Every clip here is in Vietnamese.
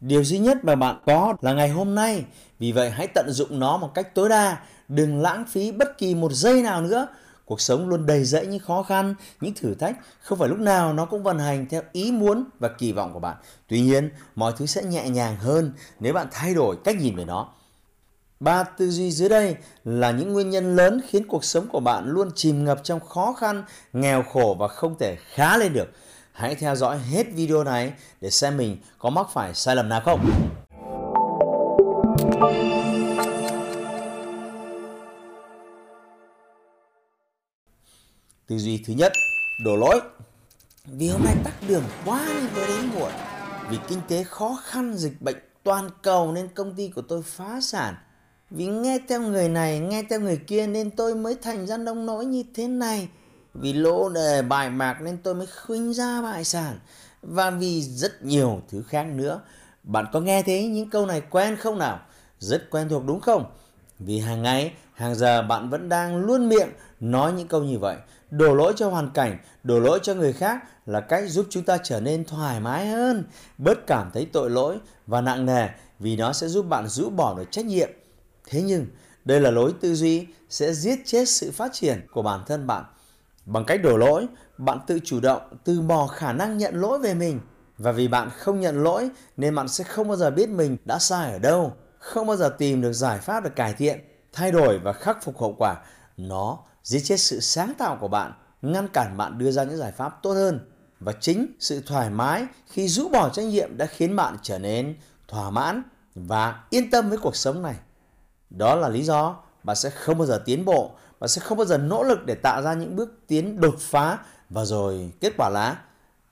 Điều duy nhất mà bạn có là ngày hôm nay. Vì vậy hãy tận dụng nó một cách tối đa. Đừng lãng phí bất kỳ một giây nào nữa. Cuộc sống luôn đầy rẫy những khó khăn, những thử thách. Không phải lúc nào nó cũng vận hành theo ý muốn và kỳ vọng của bạn. Tuy nhiên, mọi thứ sẽ nhẹ nhàng hơn nếu bạn thay đổi cách nhìn về nó. 3 tư duy dưới đây là những nguyên nhân lớn khiến cuộc sống của bạn luôn chìm ngập trong khó khăn, nghèo khổ và không thể khá lên được. Hãy theo dõi hết video này để xem mình có mắc phải sai lầm nào không. Tư duy thứ nhất, đổ lỗi. Vì hôm nay tắc đường quá nên tôi đến muộn. Vì kinh tế khó khăn, dịch bệnh toàn cầu nên công ty của tôi phá sản. Vì nghe theo người này, nghe theo người kia nên tôi mới thành ra nông nỗi như thế này. Vì lỗ đề bài bạc nên tôi mới khuynh ra bại sản. Và vì rất nhiều thứ khác nữa. Bạn có nghe thấy những câu này quen không nào? Rất quen thuộc đúng không? Vì hàng ngày, hàng giờ bạn vẫn đang luôn miệng nói những câu như vậy. Đổ lỗi cho hoàn cảnh, đổ lỗi cho người khác là cách giúp chúng ta trở nên thoải mái hơn, bớt cảm thấy tội lỗi và nặng nề, vì nó sẽ giúp bạn rũ bỏ được trách nhiệm. Thế nhưng, đây là lối tư duy sẽ giết chết sự phát triển của bản thân bạn. Bằng cách đổ lỗi, bạn tự chủ động từ bỏ khả năng nhận lỗi về mình. Và vì bạn không nhận lỗi nên bạn sẽ không bao giờ biết mình đã sai ở đâu, không bao giờ tìm được giải pháp để cải thiện, thay đổi và khắc phục hậu quả. Nó giết chết sự sáng tạo của bạn, ngăn cản bạn đưa ra những giải pháp tốt hơn. Và chính sự thoải mái khi rũ bỏ trách nhiệm đã khiến bạn trở nên thỏa mãn và yên tâm với cuộc sống này. Đó là lý do bạn sẽ không bao giờ tiến bộ, bạn sẽ không bao giờ nỗ lực để tạo ra những bước tiến đột phá, và rồi kết quả là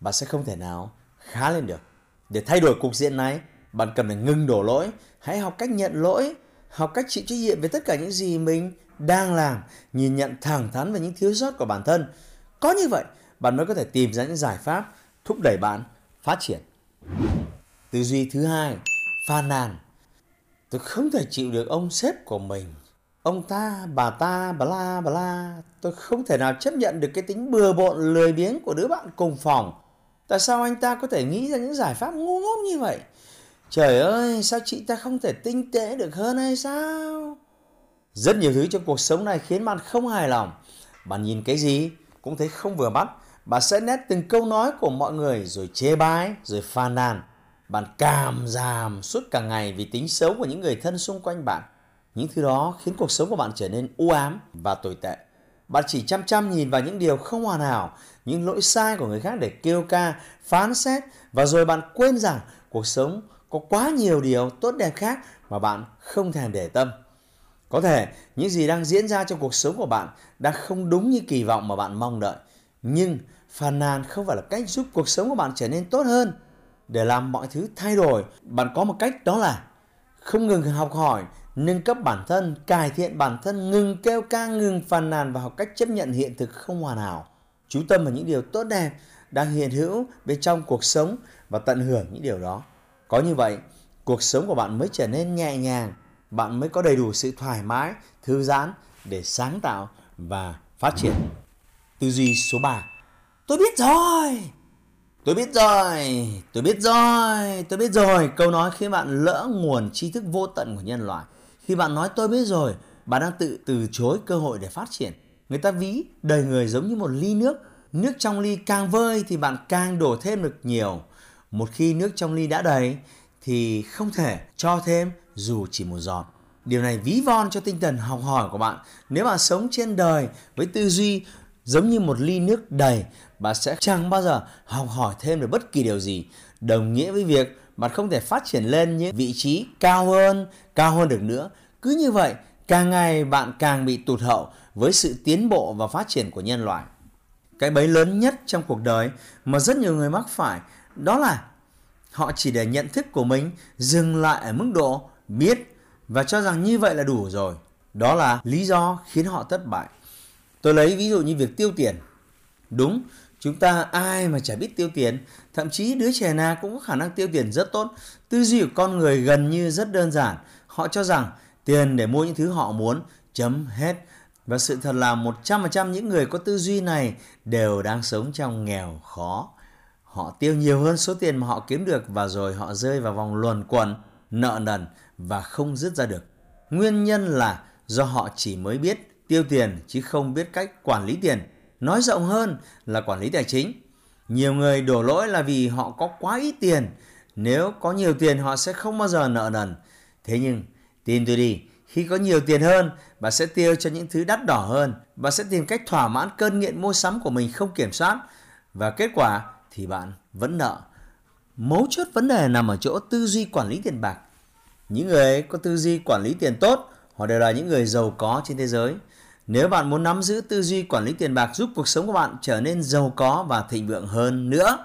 bạn sẽ không thể nào khá lên được. Để thay đổi cục diện này, bạn cần phải ngừng đổ lỗi, hãy học cách nhận lỗi, học cách chịu trách nhiệm về tất cả những gì mình đang làm, nhìn nhận thẳng thắn về những thiếu sót của bản thân. Có như vậy, bạn mới có thể tìm ra những giải pháp thúc đẩy bạn phát triển. Tư duy thứ hai, phàn nàn. Tôi không thể chịu được ông sếp của mình. Ông ta, bà la, tôi không thể nào chấp nhận được cái tính bừa bộn, lười biếng của đứa bạn cùng phòng. Tại sao anh ta có thể nghĩ ra những giải pháp ngu ngốc như vậy? Trời ơi, sao chị ta không thể tinh tế được hơn hay sao? Rất nhiều thứ trong cuộc sống này khiến bạn không hài lòng. Bạn nhìn cái gì cũng thấy không vừa mắt. Bạn sẽ nét từng câu nói của mọi người, rồi chê bai, rồi phàn nàn. Bạn càm giảm suốt cả ngày vì tính xấu của những người thân xung quanh bạn. Những thứ đó khiến cuộc sống của bạn trở nên u ám và tồi tệ. Bạn chỉ chăm chăm nhìn vào những điều không hoàn hảo, những lỗi sai của người khác để kêu ca, phán xét. Và rồi bạn quên rằng cuộc sống có quá nhiều điều tốt đẹp khác mà bạn không thèm để tâm. Có thể những gì đang diễn ra trong cuộc sống của bạn đã không đúng như kỳ vọng mà bạn mong đợi. Nhưng phàn nàn không phải là cách giúp cuộc sống của bạn trở nên tốt hơn. Để làm mọi thứ thay đổi, bạn có một cách, đó là không ngừng học hỏi, nâng cấp bản thân, cải thiện bản thân, ngừng kêu ca, ngừng phàn nàn và học cách chấp nhận hiện thực không hoàn hảo. Chú tâm vào những điều tốt đẹp đang hiện hữu bên trong cuộc sống và tận hưởng những điều đó. Có như vậy, cuộc sống của bạn mới trở nên nhẹ nhàng, bạn mới có đầy đủ sự thoải mái, thư giãn để sáng tạo và phát triển. Tư duy số 3. Tôi biết rồi. Câu nói khiến bạn lỡ nguồn tri thức vô tận của nhân loại. Khi bạn nói tôi biết rồi, bạn đang tự từ chối cơ hội để phát triển. Người ta ví đời người giống như một ly nước. Nước trong ly càng vơi thì bạn càng đổ thêm được nhiều. Một khi nước trong ly đã đầy thì không thể cho thêm dù chỉ một giọt. Điều này ví von cho tinh thần học hỏi của bạn. Nếu bạn sống trên đời với tư duy giống như một ly nước đầy, bạn sẽ chẳng bao giờ học hỏi thêm được bất kỳ điều gì. Đồng nghĩa với việc bạn không thể phát triển lên những vị trí cao hơn được nữa. Cứ như vậy, càng ngày bạn càng bị tụt hậu với sự tiến bộ và phát triển của nhân loại. Cái bẫy lớn nhất trong cuộc đời mà rất nhiều người mắc phải đó là họ chỉ để nhận thức của mình dừng lại ở mức độ biết và cho rằng như vậy là đủ rồi. Đó là lý do khiến họ thất bại. Tôi lấy ví dụ như việc tiêu tiền. Đúng, chúng ta ai mà chả biết tiêu tiền. Thậm chí đứa trẻ nào cũng có khả năng tiêu tiền rất tốt. Tư duy của con người gần như rất đơn giản. Họ cho rằng tiền để mua những thứ họ muốn, chấm hết. Và sự thật là 100% những người có tư duy này đều đang sống trong nghèo khó. Họ tiêu nhiều hơn số tiền mà họ kiếm được và rồi họ rơi vào vòng luẩn quẩn, nợ nần và không dứt ra được. Nguyên nhân là do họ chỉ mới biết tiêu tiền chứ không biết cách quản lý tiền. Nói rộng hơn là quản lý tài chính. Nhiều người đổ lỗi là vì họ có quá ít tiền. Nếu có nhiều tiền họ sẽ không bao giờ nợ nần. Thế nhưng, tin tôi đi, khi có nhiều tiền hơn, bạn sẽ tiêu cho những thứ đắt đỏ hơn. Bạn sẽ tìm cách thỏa mãn cơn nghiện mua sắm của mình không kiểm soát. Và kết quả thì bạn vẫn nợ. Mấu chốt vấn đề nằm ở chỗ tư duy quản lý tiền bạc. Những người có tư duy quản lý tiền tốt, họ đều là những người giàu có trên thế giới. Nếu bạn muốn nắm giữ tư duy quản lý tiền bạc giúp cuộc sống của bạn trở nên giàu có và thịnh vượng hơn nữa,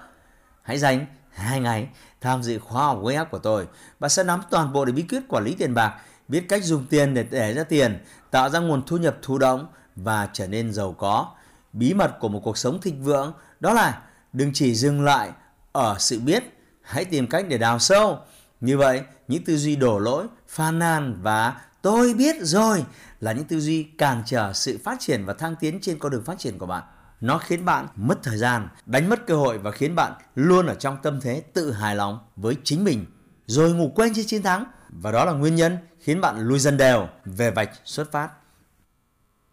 hãy dành 2 ngày tham dự khóa học Way Up của tôi. Bạn sẽ nắm toàn bộ để bí quyết quản lý tiền bạc, biết cách dùng tiền để đẻ ra tiền, tạo ra nguồn thu nhập thụ động và trở nên giàu có. Bí mật của một cuộc sống thịnh vượng đó là đừng chỉ dừng lại ở sự biết, hãy tìm cách để đào sâu. Như vậy, những tư duy đổ lỗi, phàn nàn và tôi biết rồi là những tư duy cản trở sự phát triển và thăng tiến trên con đường phát triển của bạn. Nó khiến bạn mất thời gian, đánh mất cơ hội và khiến bạn luôn ở trong tâm thế tự hài lòng với chính mình, rồi ngủ quên trên chiến thắng. Và đó là nguyên nhân khiến bạn lùi dần đều về vạch xuất phát.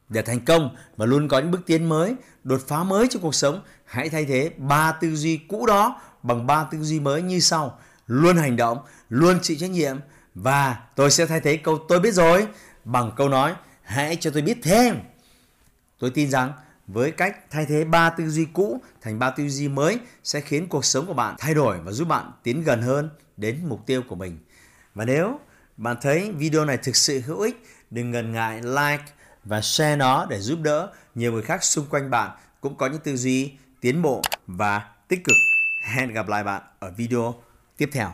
Để thành công và luôn có những bước tiến mới, đột phá mới trong cuộc sống, hãy thay thế 3 tư duy cũ đó bằng 3 tư duy mới như sau. Luôn hành động, luôn chịu trách nhiệm. Và tôi sẽ thay thế câu tôi biết rồi bằng câu nói hãy cho tôi biết thêm. Tôi tin rằng với cách thay thế 3 tư duy cũ thành 3 tư duy mới sẽ khiến cuộc sống của bạn thay đổi và giúp bạn tiến gần hơn đến mục tiêu của mình. Và nếu bạn thấy video này thực sự hữu ích, đừng ngần ngại like và share nó để giúp đỡ nhiều người khác xung quanh bạn cũng có những tư duy tiến bộ và tích cực. Hẹn gặp lại bạn ở video tiếp theo.